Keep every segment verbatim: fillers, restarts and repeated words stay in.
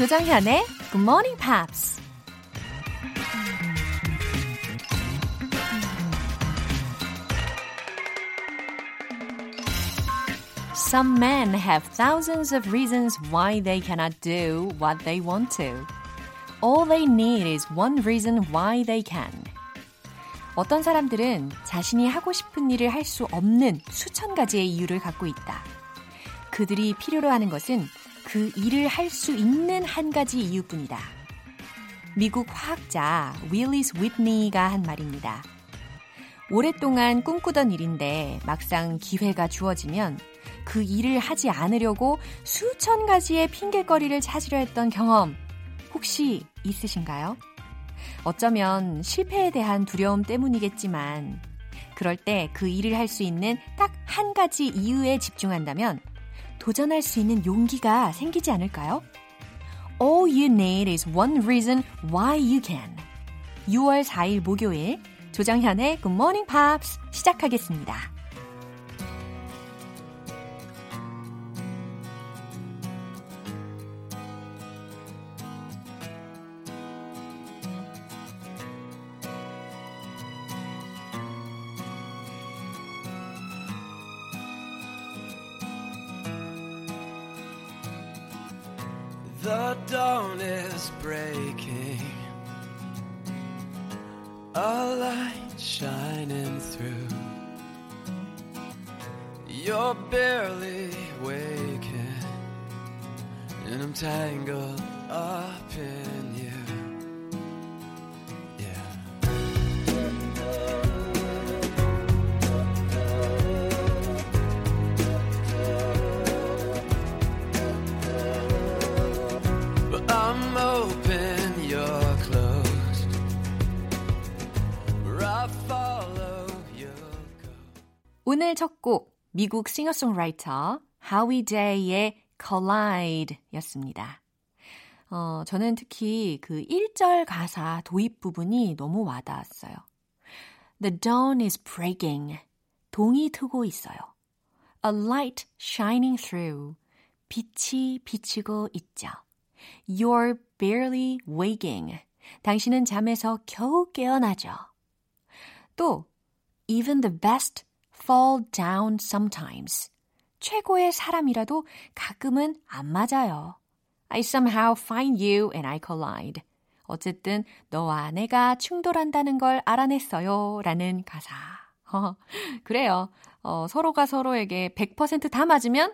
조정현의 Good Morning Pops. Some men have thousands of reasons why they cannot do what they want to. All they need is one reason why they can. 어떤 사람들은 자신이 하고 싶은 일을 할 수 없는 수천 가지의 이유를 갖고 있다. 그들이 필요로 하는 것은 그 일을 할 수 있는 한 가지 이유뿐이다. 미국 화학자 윌리스 윗니가 한 말입니다. 오랫동안 꿈꾸던 일인데 막상 기회가 주어지면 그 일을 하지 않으려고 수천 가지의 핑계거리를 찾으려 했던 경험 혹시 있으신가요? 어쩌면 실패에 대한 두려움 때문이겠지만 그럴 때 그 일을 할 수 있는 딱 한 가지 이유에 집중한다면 도전할 수 있는 용기가 생기지 않을까요? All you need is one reason why you can. 유월 사일 목요일 조정현의 Good Morning Pops 시작하겠습니다. The dawn is breaking, a light shining through. You're barely waking, and I'm tangled up in you. 오늘 첫 곡 미국 싱어송라이터 하위 제이의 Collide 였습니다. 어, 저는 특히 그 일 절 가사 도입 부분이 너무 와닿았어요. The dawn is breaking. 동이 트고 있어요. A light shining through. 빛이 비치고 있죠. You're barely waking. 당신은 잠에서 겨우 깨어나죠. 또 Even the best fall down sometimes. 최고의 사람이라도 가끔은 안 맞아요. I somehow find you and I collide. 어쨌든 너와 내가 충돌한다는 걸 알아냈어요. 라는 가사. 그래요. 어, 서로가 서로에게 백 퍼센트 다 맞으면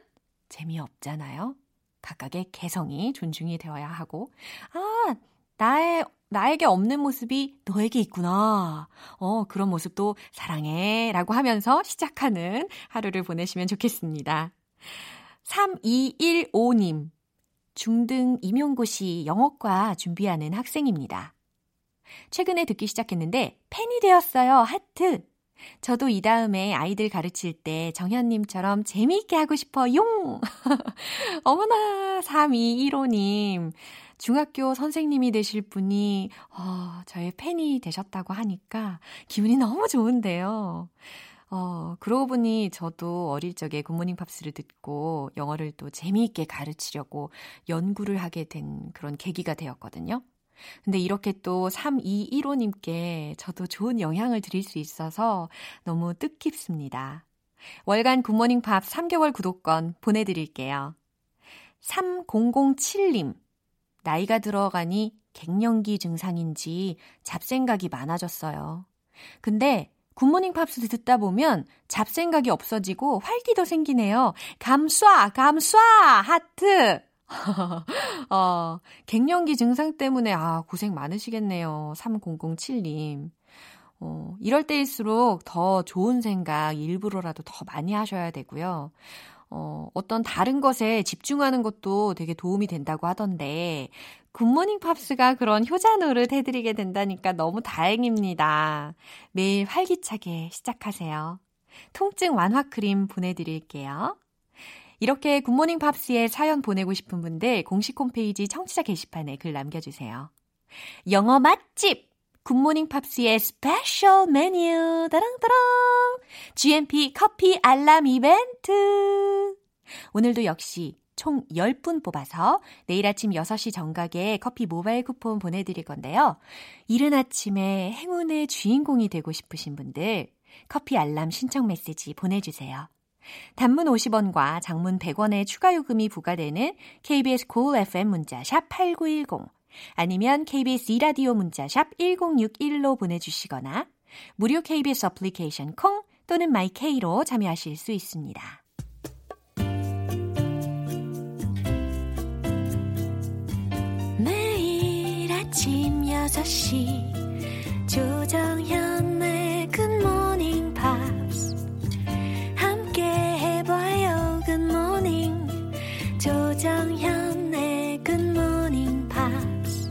재미없잖아요. 각각의 개성이 존중이 되어야 하고 아, 나의 나에게 없는 모습이 너에게 있구나. 어, 그런 모습도 사랑해. 라고 하면서 시작하는 하루를 보내시면 좋겠습니다. 삼이일오님. 중등 임용고시 영어과 준비하는 학생입니다. 최근에 듣기 시작했는데 팬이 되었어요. 하트. 저도 이 다음에 아이들 가르칠 때 정현님처럼 재미있게 하고 싶어. 용! 어머나, 삼이일오님. 중학교 선생님이 되실 분이 어, 저의 팬이 되셨다고 하니까 기분이 너무 좋은데요. 어, 그러고 보니 저도 어릴 적에 굿모닝 팝스를 듣고 영어를 또 재미있게 가르치려고 연구를 하게 된 그런 계기가 되었거든요. 근데 이렇게 또 삼이일오님께 저도 좋은 영향을 드릴 수 있어서 너무 뜻깊습니다. 월간 굿모닝 팝 삼 개월 구독권 보내드릴게요. 삼공공칠님. 나이가 들어가니 갱년기 증상인지 잡생각이 많아졌어요. 근데 굿모닝 팝스 듣다 보면 잡생각이 없어지고 활기도 생기네요. 감쏴! 감쏴! 하트! 어, 갱년기 증상 때문에 아 고생 많으시겠네요. 삼공공칠님. 어, 이럴 때일수록 더 좋은 생각 일부러라도 더 많이 하셔야 되고요. 어, 어떤 다른 것에 집중하는 것도 되게 도움이 된다고 하던데 굿모닝 팝스가 그런 효자 노릇 해드리게 된다니까 너무 다행입니다. 매일 활기차게 시작하세요. 통증 완화 크림 보내드릴게요. 이렇게 굿모닝 팝스에 사연 보내고 싶은 분들 공식 홈페이지 청취자 게시판에 글 남겨주세요. 영어 맛집! 굿모닝 팝스의 스페셜 메뉴! 따랑따랑! 지엠피 커피 알람 이벤트! 오늘도 역시 총 열 분 뽑아서 내일 아침 여섯 시 정각에 커피 모바일 쿠폰 보내드릴 건데요. 이른 아침에 행운의 주인공이 되고 싶으신 분들 커피 알람 신청 메시지 보내주세요. 단문 오십 원과 장문 백 원의 추가 요금이 부과되는 케이비에스 Cool 에프엠 문자 샵 팔구일공 아니면 케이비에스 이라디오 문자 샵 일공육일로 보내주시거나 무료 케이비에스 어플리케이션 콩 또는 마이케이로 참여하실 수 있습니다. 매일 아침 여섯 시 조정현의 굿모닝 팝스 함께 해봐요. 굿모닝 조정현의 굿모닝 팝스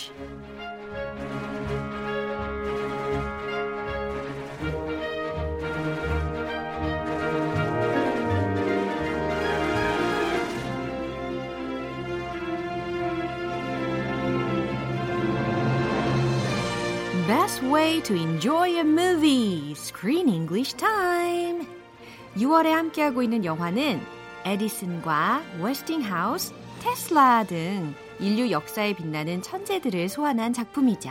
Best way to enjoy a movie. Screen English time. 유월에 함께하고 있는 영화는 에디슨과 웨스팅하우스, 테슬라 등 인류 역사에 빛나는 천재들을 소환한 작품이죠.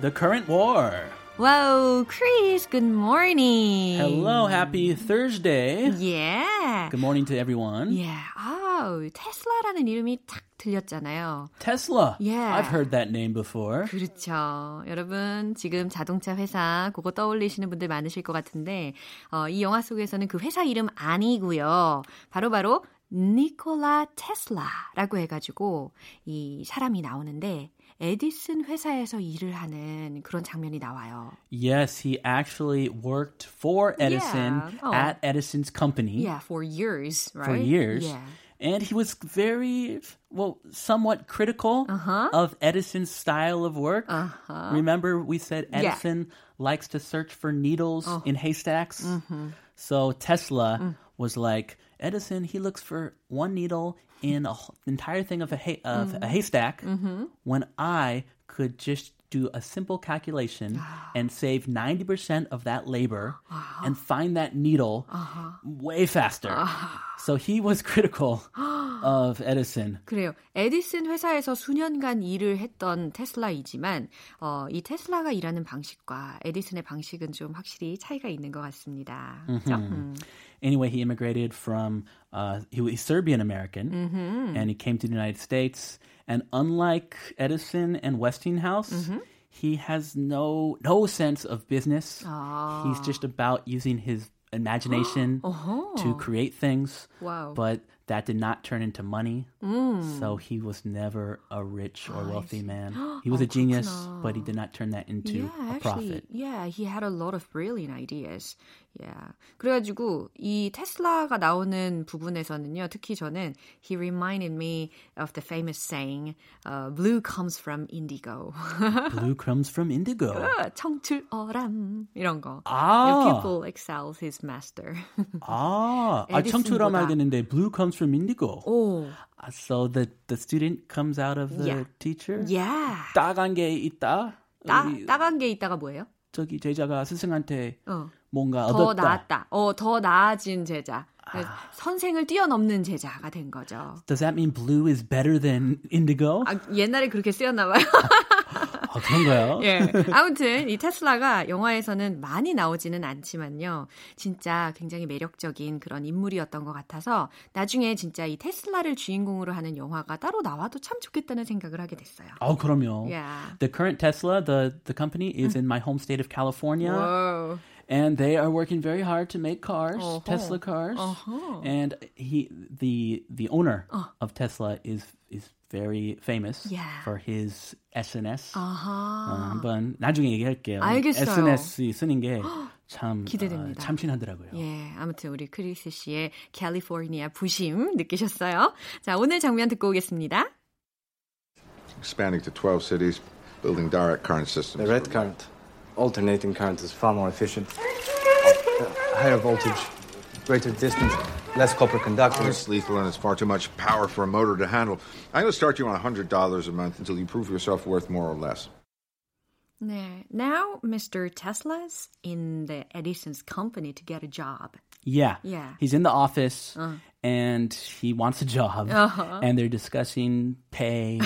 The Current War. Wow, Chris, good morning. Hello, happy Thursday. Yeah. Good morning to everyone. Yeah. Oh, 테슬라라는 이름이 딱 들렸잖아요. Tesla. Yeah. I've heard that name before. 그렇죠. 여러분, 지금 자동차 회사 그거 떠올리시는 분들 많으실 것 같은데 어, 이 영화 속에서는 그 회사 이름 아니고요. 바로바로 니콜라 테슬라라고 해가지고 이 사람이 나오는데 에디슨 회사에서 일을 하는 그런 장면이 나와요. Yes, he actually worked for Edison yeah. oh. at Edison's company. Yeah, for years, right? For years. Yeah. And he was very, well, somewhat critical uh-huh. of Edison's style of work. Uh-huh. Remember, we said Edison yeah. likes to search for needles oh. in haystacks. Mm-hmm. So Tesla mm. was like, Edison, he looks for one needle in an entire thing of a, hay, of mm-hmm. a haystack mm-hmm. when I could just do a simple calculation and save ninety percent of that labor uh-huh. and find that needle uh-huh. way faster. Uh-huh. So he was critical of Edison. 그래요. 에디슨 회사에서 수년간 일을 했던 테슬라이지만 어, 이 테슬라가 일하는 방식과 에디슨의 방식은 좀 확실히 차이가 있는 것 같습니다. Mm-hmm. 음. Anyway, he immigrated from, uh, he was Serbian-American mm-hmm. and he came to the United States. And unlike Edison and Westinghouse, mm-hmm. he has no no sense of business. Ah. He's just about using his imagination uh-huh. to create things. Wow. But that did not turn into money. Mm. So he was never a rich or wealthy man. He was oh, a genius, 그렇구나. But he did not turn that into yeah, a profit. Actually, yeah, he had a lot of brilliant ideas. Yeah. 그래가지고 이 테슬라가 나오는 부분에서는요. 특히 저는 he reminded me of the famous saying, uh, blue comes from indigo. Blue comes from indigo. 청출어람 이런 거. 아. Pupil excels his master. 아, 아 청출어람 알겠는데 blue comes from indigo. Oh. So the, the student comes out of the yeah. teacher? Yeah. 따간 게 있다? 따, 따간 게 있다가 뭐예요? 저기 제자가 스승한테 어. 뭔가 얻었다. 더 나았다. 어, 더 나아진 제자. 아. 선생을 뛰어넘는 제자가 된 거죠. Does that mean blue is better than indigo? 아, 옛날에 그렇게 쓰였나 봐요. 아, 그런가요? 예. 아무튼 이 테슬라가 영화에서는 많이 나오지는 않지만요. 진짜 굉장히 매력적인 그런 인물이었던 것 같아서 나중에 진짜 이 테슬라를 주인공으로 하는 영화가 따로 나와도 참 좋겠다는 생각을 하게 됐어요. 아, 그럼요. Yeah. The current Tesla, the, the company is in my home state of California. Whoa. And they are working very hard to make cars, uh-huh. Tesla cars. Uh-huh. And he, the the owner uh. of Tesla is is very famous yeah. for his 에스엔에스. 아하. 어, 한번 나중에 얘기할게요. 알겠어요. 에스엔에스 쓰는 게 참 기대됩니다. 어, 참신하더라고요. 예, 아무튼 우리 크리스 씨의 캘리포니아 부심 느끼셨어요? 자, 오늘 장면 듣고 오겠습니다. Expanding to twelve cities, building direct current systems. The red current. Alternating current is far more efficient. Higher voltage, greater distance. less copper conductors. Oh, it's lethal and it's far too much power for a motor to handle. I'm going to start you on one hundred dollars a month until you prove yourself worth more or less. Now, Mister Tesla's in the Edison's company to get a job. Yeah. Yeah. He's in the office uh. and he wants a job. Uh-huh. And they're discussing pay,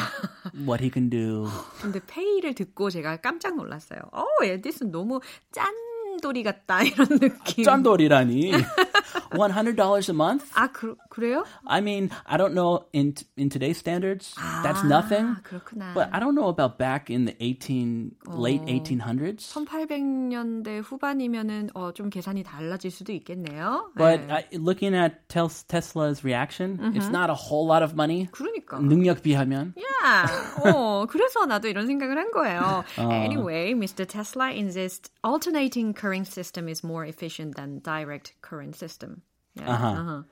what he can do. 근데 페이를 듣고 제가 깜짝 놀랐어요. 어, 에디슨 너무 짠돌이 같다 이런 느낌. 아, 짠돌이라니. one hundred dollars a month? 아, 그, 그래요? I mean, I don't know, in in today's standards, 아, that's nothing. 그렇구나. But I don't know about back in the eighteen, late eighteen hundreds. 천팔백 년대 후반이면은 어, 좀 계산이 달라질 수도 있겠네요. But 네. I, looking at tes, Tesla's reaction, mm-hmm. it's not a whole lot of money. 그러니까. 능력 비하면. Yeah. 어, 그래서 나도 이런 생각을 한 거예요. 어. Anyway, Mister Tesla insists alternating current system is more efficient than direct current system. Yeah. Uh-huh. Uh-huh.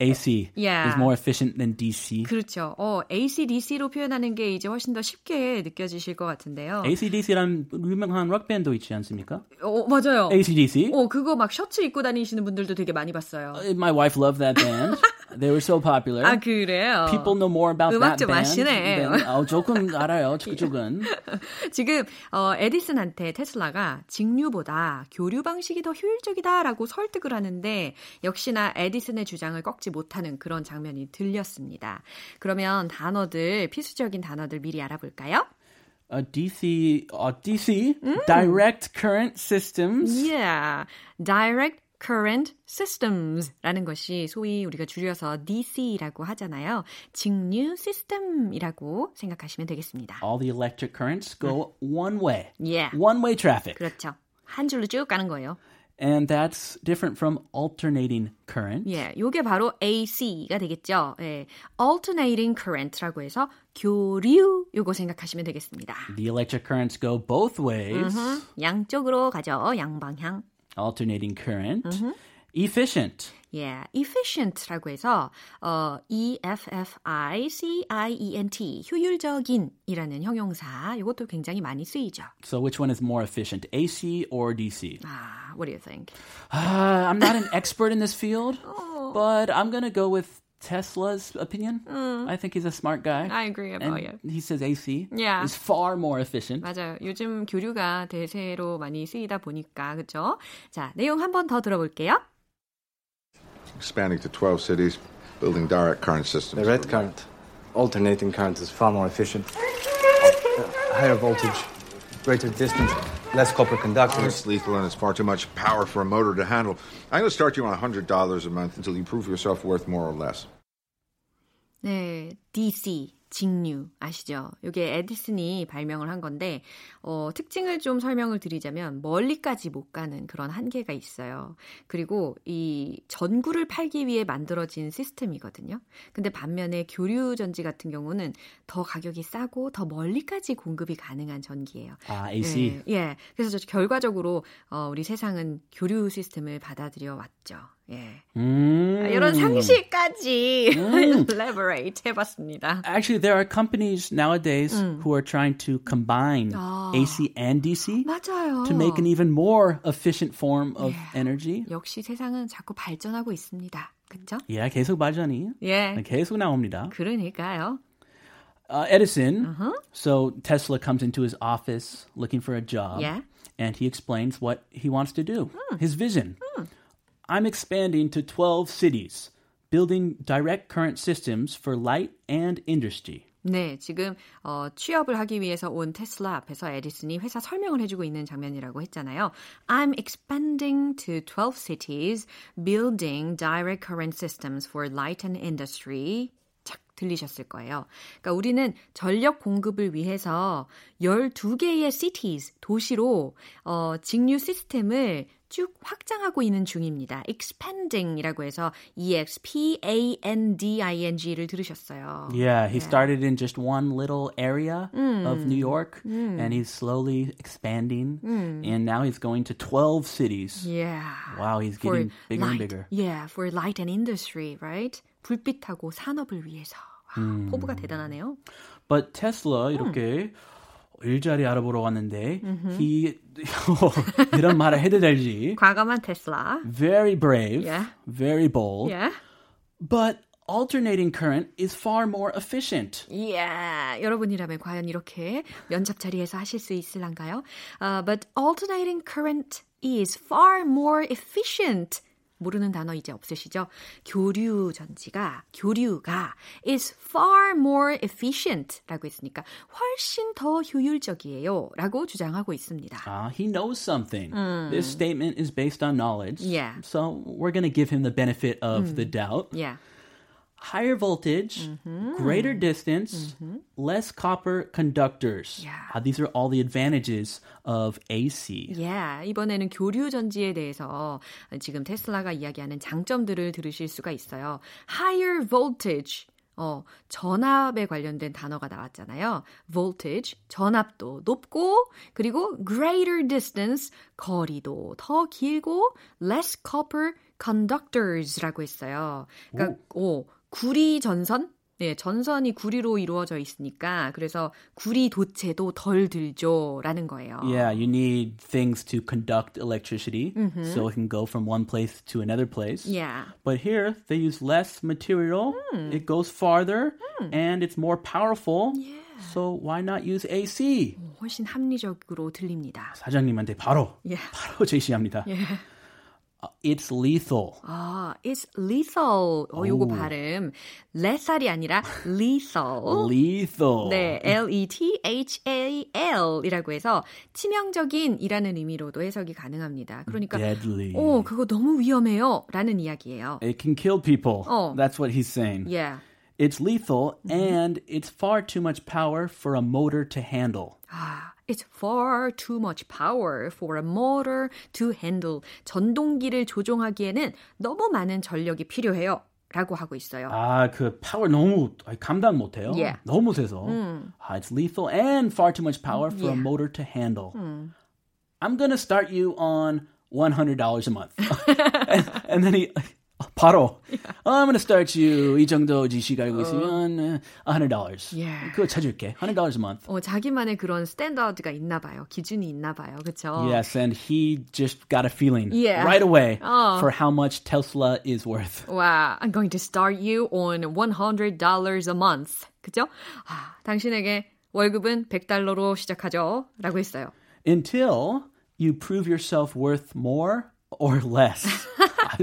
AC yeah. is more efficient than DC. 그렇죠. 어, 에이씨/디씨로 표현하는 게 이제 훨씬 더 쉽게 느껴지실 것 같은데요. 에이씨/디씨라는 유명한 록밴드 있지 않습니까? 어, 맞아요. 에이씨/디씨. 어, 그거 막 셔츠 입고 다니시는 분들도 되게 많이 봤어요. My wife loved that band. They were so popular. 아, 그래요? People know more about that band. 음악 좀 아시네. 어, 조금 알아요. 조금. 지금 어, 에디슨한테 테슬라가 직류보다 교류 방식이 더 효율적이다라고 설득을 하는데 역시나 에디슨의 주장을 꺾지 못하는 그런 장면이 들렸습니다. 그러면 단어들, 필수적인 단어들 미리 알아볼까요? Uh, DC, uh, DC, 음. Direct Current Systems. Yeah, Direct Current Systems라는 것이 소위 우리가 줄여서 디씨라고 하잖아요. 직류 시스템이라고 생각하시면 되겠습니다. All the electric currents go 음. one way. Yeah. One-way traffic. 그렇죠. 한 줄로 쭉 가는 거예요. And that's different from alternating current. 예, 이게 바로 에이씨가 되겠죠. 예, alternating current라고 해서 교류 이거 생각하시면 되겠습니다. The electric currents go both ways. Uh-huh. 양쪽으로 가죠. 양방향. Alternating current. Uh-huh. Efficient. Yeah, efficient라고 해서 어, E F F I C I E N T, 효율적인이라는 형용사, 이것도 굉장히 많이 쓰이죠. So which one is more efficient, A C or D C? Ah, what do you think? Uh, I'm not an expert in this field, oh. but I'm going to go with Tesla's opinion. Mm. I think he's a smart guy. I agree about you. He says A C yeah. is far more efficient. 맞아요. 요즘 교류가 대세로 많이 쓰이다 보니까, 그렇죠? 자, 내용 한 번 더 들어볼게요. Expanding to twelve cities, building direct current systems. The red current, alternating current, is far more efficient. Higher voltage, greater distance, less copper conductors. Oh, it's lethal and it's far too much power for a motor to handle. I'm going to start you on one hundred dollars a month until you prove yourself worth more or less. 네, 디씨. 직류 아시죠? 이게 에디슨이 발명을 한 건데 어, 특징을 좀 설명을 드리자면 멀리까지 못 가는 그런 한계가 있어요. 그리고 이 전구를 팔기 위해 만들어진 시스템이거든요. 근데 반면에 교류 전지 같은 경우는 더 가격이 싸고 더 멀리까지 공급이 가능한 전기예요. 아, 에이씨. 예, 예. 그래서 결과적으로 어, 우리 세상은 교류 시스템을 받아들여 왔죠. 예. 음. 이런 상식까지 음. elaborate 해봤습니다. Actually, there are companies nowadays 음. who are trying to combine 아. A C and D C 맞아요. to make an even more efficient form of 예. energy. 역시 세상은 자꾸 발전하고 있습니다. 그렇죠? 예, 계속 발전이. 예. 계속 나옵니다. 그러니까요. Uh, Edison, uh-huh. so Tesla comes into his office looking for a job. Yeah. And he explains what he wants to do, 음. his vision. 음. I'm expanding to twelve cities, building direct current systems for light and industry. 네, 지금 어, 취업을 하기 위해서 온 테슬라 앞에서 에디슨이 회사 설명을 해주고 있는 장면이라고 했잖아요. I'm expanding to twelve cities, building direct current systems for light and industry. 들리셨을 거예요. 그러니까 우리는 전력 공급을 위해서 열두 개의 cities, 도시로 어, 직류 시스템을 쭉 확장하고 있는 중입니다. expanding이라고 해서 E X P A N D I N G를 들으셨어요. Yeah, he started in just one little area 음, of New York 음. and he's slowly expanding 음. and now he's going to twelve cities. Yeah. Wow, he's getting bigger light, and bigger. Yeah, for light and industry, right? 불빛하고 산업을 위해서. 와, 음. 포부가 대단하네요. But Tesla 이렇게 음. 일자리 알아보러 왔는데 음흠. he 이런 말을 해도 될지 과감한 테슬라. Very brave. Yeah. Very bold. Yeah. But alternating current is far more efficient. Yeah, 여러분이라면 과연 이렇게 면접 자리에서 하실 수 있을란가요? Uh, but alternating current is far more efficient. 모르는 단어 이제 없으시죠? 교류 전지가, 교류가 is far more efficient 라고 했으니까 훨씬 더 효율적이에요 라고 주장하고 있습니다. Uh, he knows something. 음. This statement is based on knowledge. Yeah. So we're going to give him the benefit of 음. the doubt. Yeah. Higher voltage, mm-hmm. greater distance, mm-hmm. less copper conductors. Yeah. Uh, these are all the advantages of 에이씨. Yeah, 이번에는 교류 전지에 대해서 지금 테슬라가 이야기하는 장점들을 들으실 수가 있어요. Higher voltage. 어, 전압에 관련된 단어가 나왔잖아요. voltage, 전압도 높고, 그리고 greater distance, 거리도 더 길고, less copper conductors라고 했어요. 그러니까, 오. 오, 구리 전선? 네, 전선이 구리로 이루어져 있으니까 그래서 구리 도체도 덜 들죠라는 거예요. Yeah, you need things to conduct electricity mm-hmm. so it can go from one place to another place. Yeah. But here they use less material, mm. it goes farther mm. and it's more powerful. Yeah. So why not use 에이씨? 오, 훨씬 합리적으로 들립니다. 사장님한테 바로 yeah. 바로 제시합니다. Yeah. It's lethal. 아, it's lethal. 어, 요거 발음. lethal이 아니라 lethal. lethal. 네, L-E-T-H-A-L이라고 해서 치명적인이라는 의미로도 해석이 가능합니다. 그러니까 Deadly. 어, 그거 너무 위험해요. 라는 이야기예요. It can kill people. 어. That's what he's saying. Yeah. It's lethal and it's far too much power for a motor to handle. 아. It's far too much power for a motor to handle. 전동기를 조종하기에는 너무 많은 전력이 필요해요. 라고 하고 있어요. 아, 그 파워 너무 감당 못해요. Yeah. 너무 세서. 음. 아, it's lethal and far too much power for yeah. a motor to handle. 음. I'm going to start you on one hundred dollars a month. and, and then he... 바로 yeah. I'm gonna start you 이 정도 지식 알고 있으면 one hundred dollars yeah. 그거 찾을게 one hundred dollars a month 어, 자기만의 그런 스탠다드가 있나 봐요 기준이 있나 봐요 그렇죠 Yes and he just got a feeling yeah. right away 어. for how much Tesla is worth Wow I'm going to start you on one hundred dollars a month 그렇죠 아, 당신에게 월급은 one hundred 달러로 시작하죠 라고 했어요 Until you prove yourself worth more or less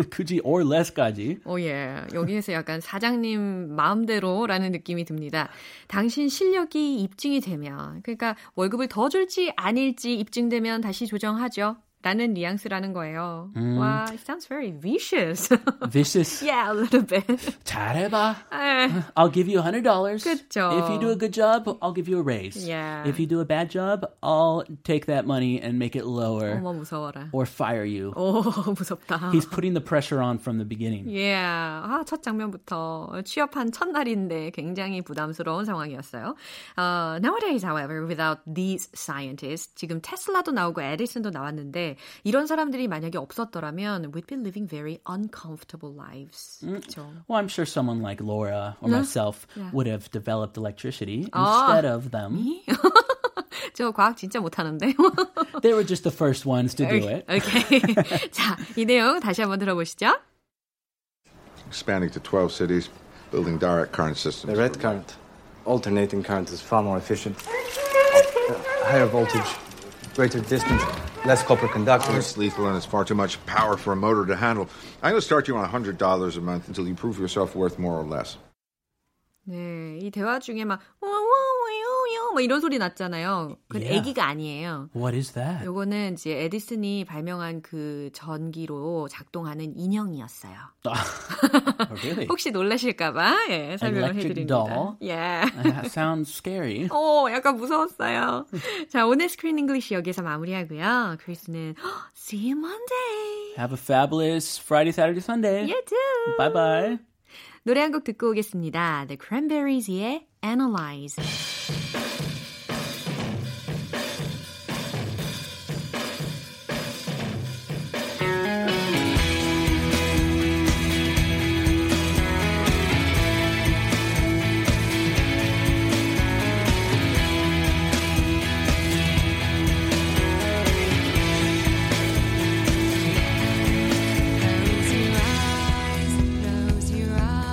굳이 or less까지. 오, 예. 여기에서 약간 사장님 마음대로라는 느낌이 듭니다. 당신 실력이 입증이 되면, 그러니까 월급을 더 줄지 아닐지 입증되면 다시 조정하죠. 라는 뉘앙스라는 거예요. 음. 와, it sounds very vicious. Vicious? Yeah, a little bit. 잘해봐. I'll give you one hundred dollars. 그쵸. If you do a good job, I'll give you a raise. Yeah. If you do a bad job, I'll take that money and make it lower. 어머, 무서워라. Or fire you. 오, 무섭다. He's putting the pressure on from the beginning. Yeah. 아, 첫 장면부터 취업한 첫날인데 굉장히 부담스러운 상황이었어요. Uh, nowadays, however, without these scientists, 지금 테슬라도 나오고 에디슨도 나왔는데 이런 사람들이 만약에 없었더라면 we'd be living very uncomfortable lives. 그렇죠? Well, I'm sure someone like Laura or myself yeah. would have developed electricity instead oh. of them. 저 과학 진짜 못하는데. They were just the first ones to do it. Okay. 자, 이 내용 다시 한번 들어보시죠. Expanding to twelve cities, building direct current systems. The red current, alternating current is far more efficient. Uh, higher voltage, greater distance. Less copper conductors. It's lethal and it's far too much power for a motor to handle. I'm going to start you on one hundred dollars a month until you prove yourself worth more or less. 네, 이 대화 중에 막 뭐 이런 소리 났잖아요. 그건 yeah. 애기가 아니에요. What is that? 요거는 이제 에디슨이 발명한 그 전기로 작동하는 인형이었어요. Really? 혹시 놀라실까봐 예, 설명을 해드립니다. Doll. Yeah. That sounds scary. 오, 약간 무서웠어요. 자, 오늘 스크린 잉글리시 여기서 마무리하고요. 크리스는 See you Monday. Have a fabulous Friday, Saturday, Sunday. You too. Bye bye. 노래 한 곡 듣고 오겠습니다. The Cranberries의 Analyze. Your eyes.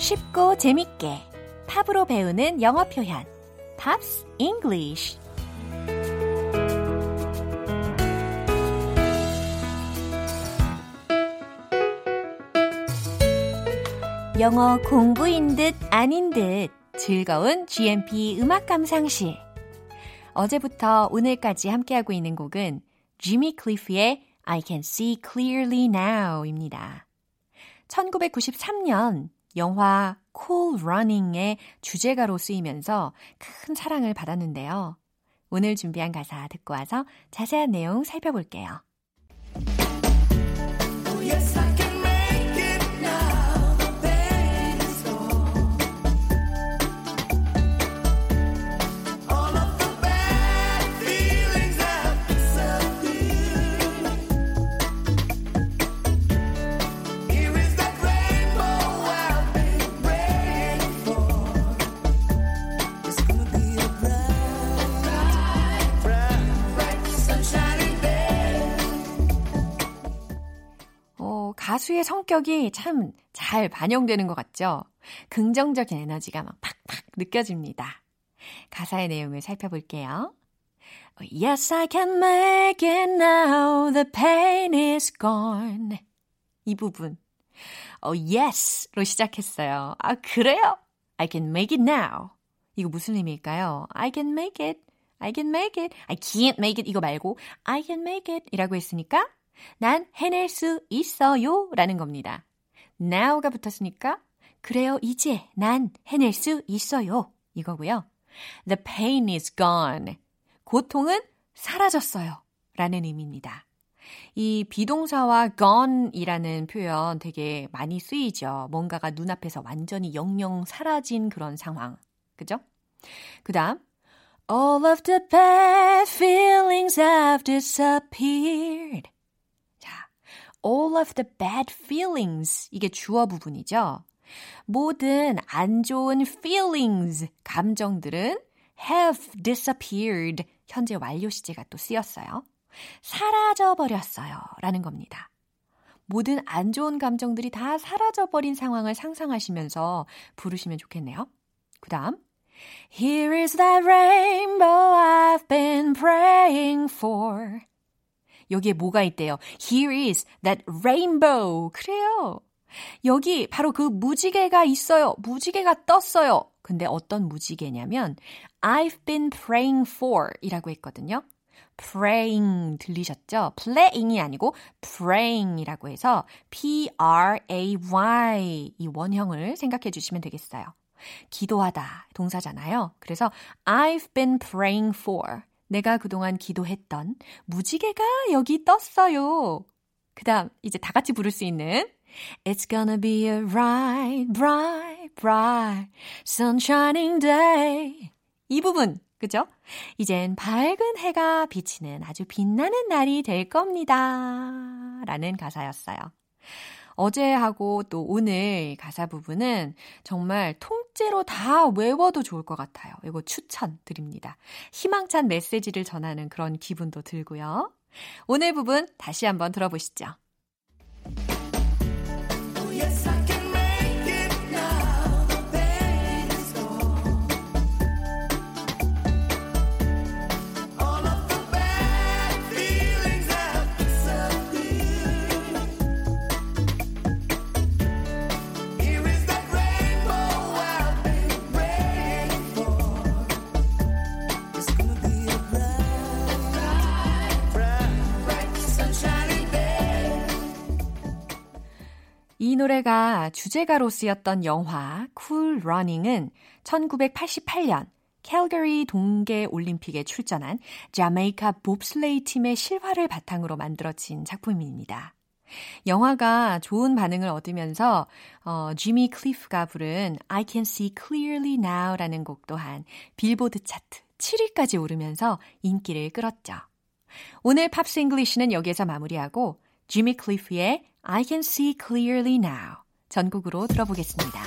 쉽고 재밌게 팝으로 배우는 영어 표현 팝스 잉글리쉬. 영어 공부인 듯 아닌 듯 즐거운 지엠피 음악 감상실. 어제부터 오늘까지 함께하고 있는 곡은 지미 클리프의 I Can See Clearly Now입니다. 천구백구십삼 년 영화 Cool Running의 주제가로 쓰이면서 큰 사랑을 받았는데요. 오늘 준비한 가사 듣고 와서 자세한 내용 살펴볼게요. Oh, yes, I can make it now. The pain is gone. All of the bad feelings have disappeared. Here is that rainbow I've been waiting for. It's gonna be a bright, bright, bright, sunshiny day. 어, 가수의 성격이 참 잘 반영되는 것 같죠? 긍정적인 에너지가 막 팍팍 느껴집니다. 가사의 내용을 살펴볼게요. Yes, I can make it now. The pain is gone. 이 부분. 어, yes로 시작했어요. 아, 그래요? I can make it now. 이거 무슨 의미일까요? I can make it. I can make it. I can't make it. 이거 말고 I can make it 이라고 했으니까 난 해낼 수 있어요 라는 겁니다. now가 붙었으니까 그래요 이제 난 해낼 수 있어요 이거고요. The pain is gone. 고통은 사라졌어요 라는 의미입니다. 이 비동사와 gone이라는 표현 되게 많이 쓰이죠. 뭔가가 눈앞에서 완전히 영영 사라진 그런 상황. 그죠? 그 다음 All of the bad feelings have disappeared. All of the bad feelings, 이게 주어 부분이죠. 모든 안 좋은 feelings, 감정들은 have disappeared, 현재 완료 시제가 또 쓰였어요. 사라져버렸어요 라는 겁니다. 모든 안 좋은 감정들이 다 사라져버린 상황을 상상하시면서 부르시면 좋겠네요. 그 다음 Here is that rainbow I've been praying for. 여기에 뭐가 있대요? Here is that rainbow. 그래요. 여기 바로 그 무지개가 있어요. 무지개가 떴어요. 근데 어떤 무지개냐면 I've been praying for 이라고 했거든요. praying 들리셨죠? playing이 아니고 praying이라고 해서 P R A Y 이 원형을 생각해 주시면 되겠어요. 기도하다 동사잖아요. 그래서 I've been praying for. 내가 그동안 기도했던 무지개가 여기 떴어요. 그 다음 이제 다 같이 부를 수 있는 It's gonna be a bright, bright, bright, sunshining day. 이 부분, 그죠? 이젠 밝은 해가 비치는 아주 빛나는 날이 될 겁니다. 라는 가사였어요. 어제하고 또 오늘 가사 부분은 정말 통째로 다 외워도 좋을 것 같아요. 이거 추천드립니다. 희망찬 메시지를 전하는 그런 기분도 들고요. 오늘 부분 다시 한번 들어보시죠. 이 노래가 주제가로 쓰였던 영화 Cool Running은 천구백팔십팔 년 캘거리 동계올림픽에 출전한 자메이카 봅슬레이 팀의 실화를 바탕으로 만들어진 작품입니다. 영화가 좋은 반응을 얻으면서 어, 지미 클리프가 부른 I Can See Clearly Now라는 곡 또한 빌보드 차트 칠 위까지 오르면서 인기를 끌었죠. 오늘 팝스 잉글리시는 여기에서 마무리하고 지미 클리프의 I Can See Clearly Now 전곡으로 들어보겠습니다.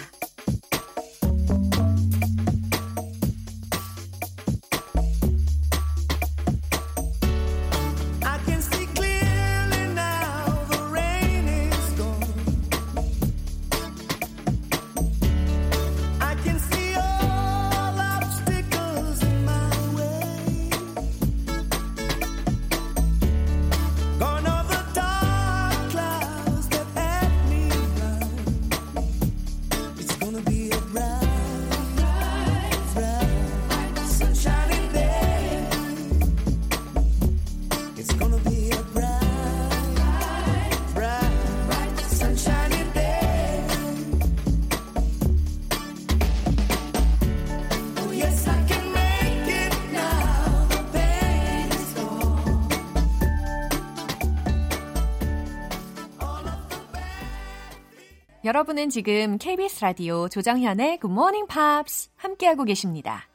여러분은 지금 케이비에스 라디오 조정현의 Good Morning Pops 함께하고 계십니다.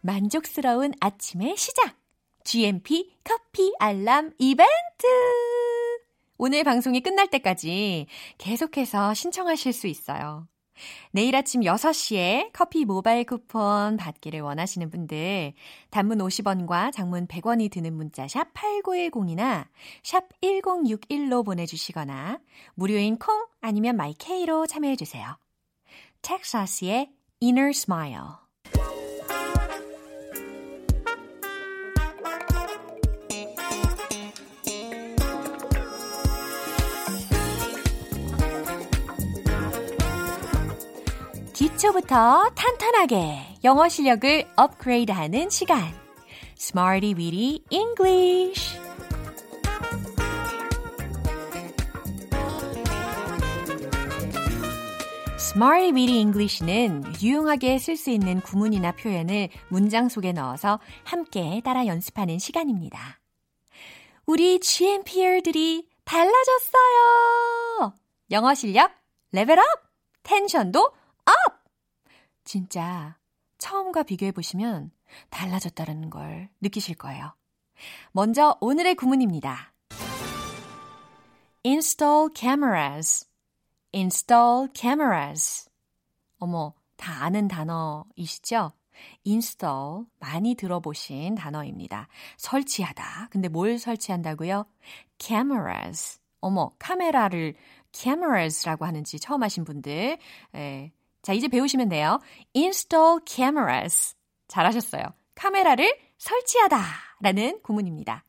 만족스러운 아침의 시작! 지엠피 커피 알람 이벤트! 오늘 방송이 끝날 때까지 계속해서 신청하실 수 있어요. 내일 아침 여섯 시에 커피 모바일 쿠폰 받기를 원하시는 분들 단문 오십 원과 장문 백 원이 드는 문자 샵 팔구일공이나 샵 일공육일로 보내주시거나 무료인 콩 아니면 마이케이로 참여해주세요. 텍사스의 Inner Smile. 기초부터 탄탄하게 영어 실력을 업그레이드하는 시간 Smarty Weedy English Smarty Weedy English는 유용하게 쓸 수 있는 구문이나 표현을 문장 속에 넣어서 함께 따라 연습하는 시간입니다. 우리 지엠피어들이 달라졌어요. 영어 실력 레벨업! 텐션도 업! 진짜 처음과 비교해보시면 달라졌다는 걸 느끼실 거예요. 먼저 오늘의 구문입니다. Install cameras. Install cameras. 어머, 다 아는 단어이시죠? Install, 많이 들어보신 단어입니다. 설치하다. 근데 뭘 설치한다고요? Cameras. 어머, 카메라를 cameras라고 하는지 처음 하신 분들. 예. 자, 이제 배우시면 돼요. Install cameras. 잘하셨어요. 카메라를 설치하다 라는 구문입니다.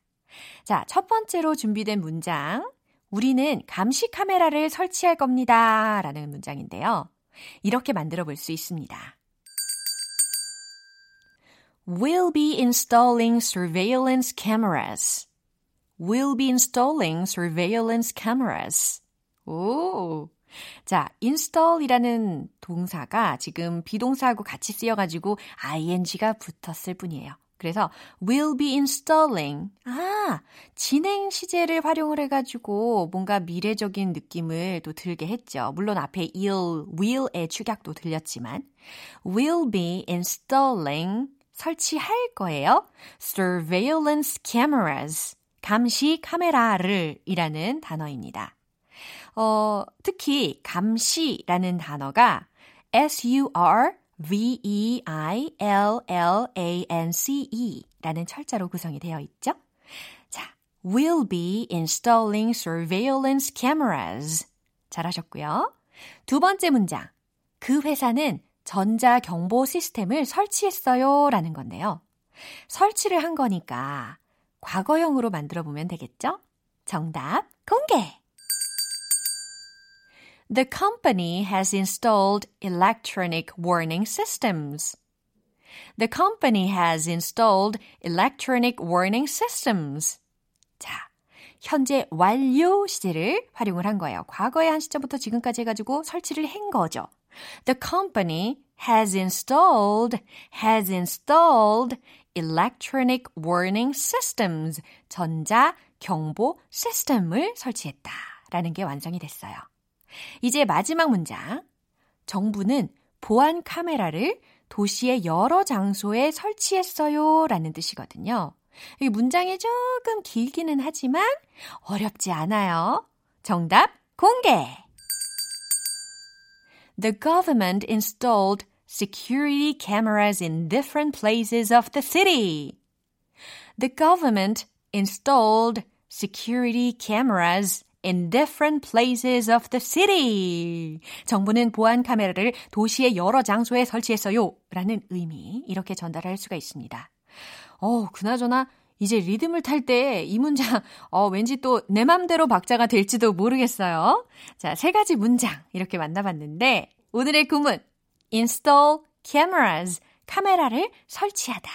자, 첫 번째로 준비된 문장. 우리는 감시 카메라를 설치할 겁니다. 라는 문장인데요. 이렇게 만들어 볼 수 있습니다. We'll be installing surveillance cameras. We'll be installing surveillance cameras. 오! 자, install이라는 동사가 지금 비동사하고 같이 쓰여가지고 ing가 붙었을 뿐이에요. 그래서 will be installing. 아, 진행 시제를 활용을 해가지고 뭔가 미래적인 느낌을 또 들게 했죠. 물론 앞에 ill, will의 축약도 들렸지만 will be installing, 설치할 거예요. surveillance cameras, 감시 카메라를 이라는 단어입니다. 어, 특히 감시라는 단어가 S-U-R-V-E-I-L-L-A-N-C-E라는 철자로 구성이 되어 있죠. 자, we'll be installing surveillance cameras. 잘하셨고요. 두 번째 문장, 그 회사는 전자경보 시스템을 설치했어요 라는 건데요. 설치를 한 거니까 과거형으로 만들어 보면 되겠죠? 정답 공개! The company has installed electronic warning systems. The company has installed electronic warning systems. 자, 현재 완료 시제를 활용을 한 거예요. 과거의 한 시점부터 지금까지 해가지고 설치를 한 거죠. The company has installed, has installed electronic warning systems. 전자 경보 시스템을 설치했다 라는 게 완성이 됐어요. 이제 마지막 문장. 정부는 보안 카메라를 도시의 여러 장소에 설치했어요 라는 뜻이거든요. 이 문장이 조금 길기는 하지만 어렵지 않아요. 정답 공개! The government installed security cameras in different places of the city. The government installed security cameras in different places of the city. 정부는 보안 카메라를 도시의 여러 장소에 설치했어요. 라는 의미 이렇게 전달할 수가 있습니다. 어, 그나저나 이제 리듬을 탈 때 이 문장 어, 왠지 또 내 맘대로 박자가 될지도 모르겠어요. 자, 세 가지 문장 이렇게 만나봤는데 오늘의 구문 install cameras, 카메라를 설치하다.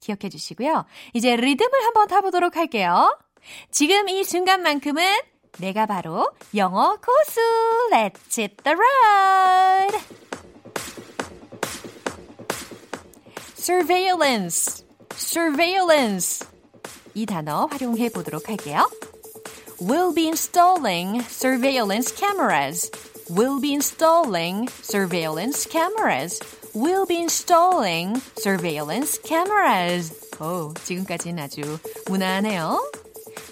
기억해 주시고요. 이제 리듬을 한번 타보도록 할게요. 지금 이 순간만큼은 내가 바로 영어 고수! Let's hit the road! Surveillance, surveillance 이 단어 활용해 보도록 할게요. We'll be installing surveillance cameras. We'll be installing surveillance cameras. We'll be installing surveillance cameras. 오, 지금까지는 아주 무난하네요.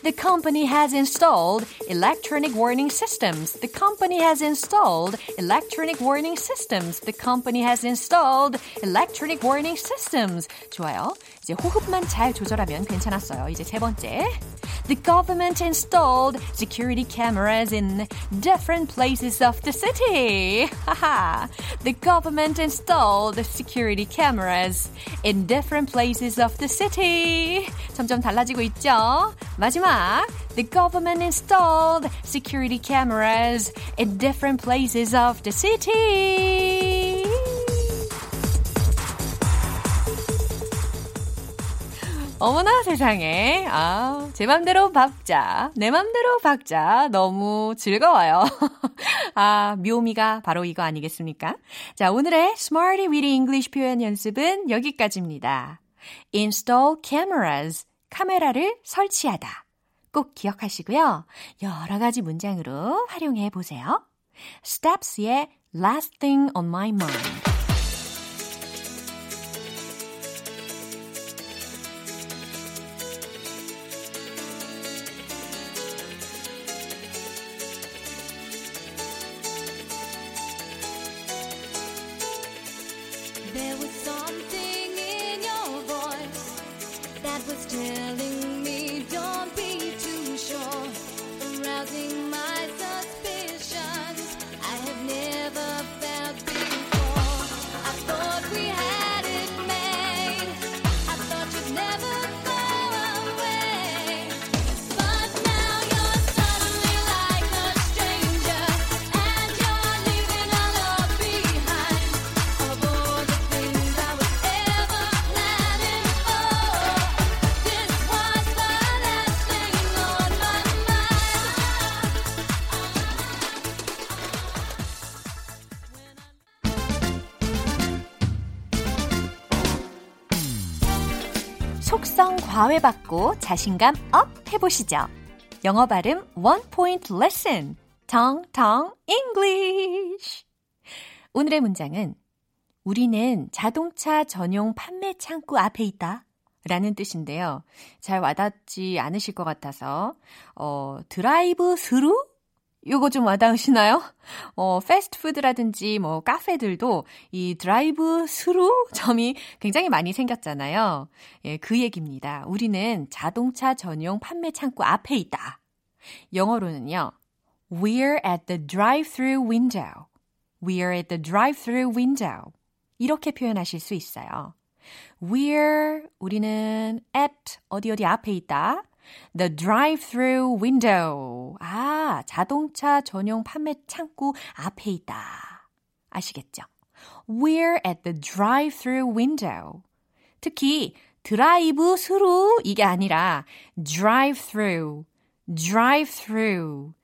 The company has installed electronic warning systems. The company has installed electronic warning systems. The company has installed electronic warning systems. 좋아요. 이제 호흡만 잘 조절하면 괜찮았어요. 이제 세 번째. The government installed security cameras in different places of the city. 하하. The government installed security cameras in different places of the city. 점점 달라지고 있죠? 마지막. The government installed security cameras in different places of the city. 어머나 세상에. 아, 제 맘대로 박자, 내 맘대로 박자 너무 즐거워요. 아, 묘미가 바로 이거 아니겠습니까? 자, 오늘의 Smarty Weedy English 표현 연습은 여기까지입니다. Install cameras, 카메라를 설치하다. 꼭 기억하시고요. 여러 가지 문장으로 활용해 보세요. Steps의 Last Thing on My Mind. There was something in your voice that was telling me don't be arousing my suspicions, I have never felt before. I thought we had it made. I thought you'd never go away. But now you're suddenly like a stranger, and you're leaving all love behind. Of all the things I was ever planning for, this was the last thing on my mind. 속성 과외받고 자신감 업 해보시죠. 영어 발음 One Point Lesson, 텅텅 English. 오늘의 문장은 우리는 자동차 전용 판매 창구 앞에 있다. 라는 뜻인데요. 잘 와닿지 않으실 것 같아서 어, 드라이브 스루? 요거 좀 와닿으시나요? 어, 패스트푸드라든지 뭐 카페들도 이 드라이브 스루 점이 굉장히 많이 생겼잖아요. 예, 그 얘기입니다. 우리는 자동차 전용 판매 창구 앞에 있다. 영어로는요. We're at the drive-thru window. We're at the drive-thru window. 이렇게 표현하실 수 있어요. We're, 우리는 at, 어디 어디 앞에 있다. The drive-thru window. 아, 자동차 전용 판매 창구 앞에 있다. 아시겠죠? We're at the drive-thru window. 특히 드라이브 스루 이게 아니라 drive-thru, drive-thru,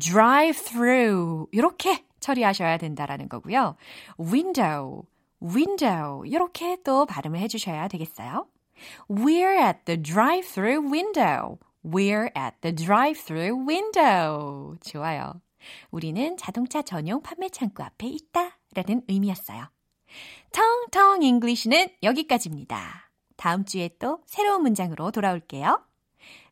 drive-thru 이렇게 처리하셔야 된다라는 거고요. window, window 이렇게 또 발음을 해주셔야 되겠어요. We're at the drive-thru window. We're at the drive-thru window. 좋아요. 우리는 자동차 전용 판매 창구 앞에 있다 라는 의미였어요. 텅텅 잉글리시는 여기까지입니다. 다음 주에 또 새로운 문장으로 돌아올게요.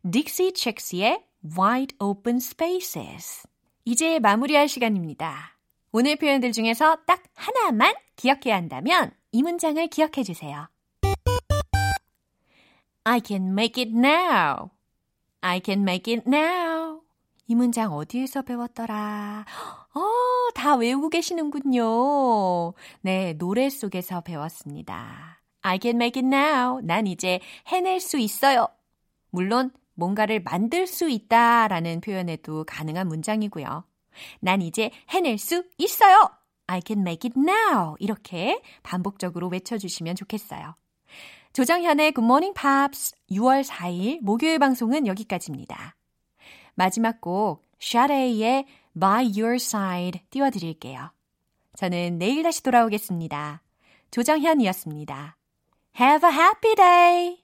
딕시 첵스의 Wide Open Spaces. 이제 마무리할 시간입니다. 오늘 표현들 중에서 딱 하나만 기억해야 한다면 이 문장을 기억해 주세요. I can make it now. I can make it now. 이 문장 어디에서 배웠더라? 어, 다 외우고 계시는군요. 네, 노래 속에서 배웠습니다. I can make it now. 난 이제 해낼 수 있어요. 물론 뭔가를 만들 수 있다라는 표현에도 가능한 문장이고요. 난 이제 해낼 수 있어요. I can make it now. 이렇게 반복적으로 외쳐주시면 좋겠어요. 조정현의 Good Morning Pops 유월 사일 목요일 방송은 여기까지입니다. 마지막 곡 샤레이의 By Your Side 띄워드릴게요. 저는 내일 다시 돌아오겠습니다. 조정현이었습니다. Have a happy day!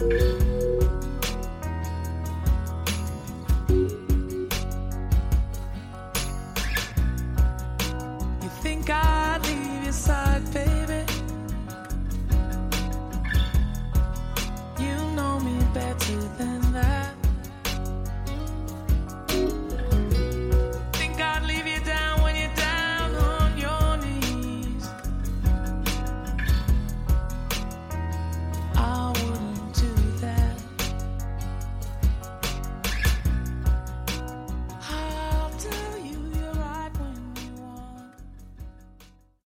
Thank you.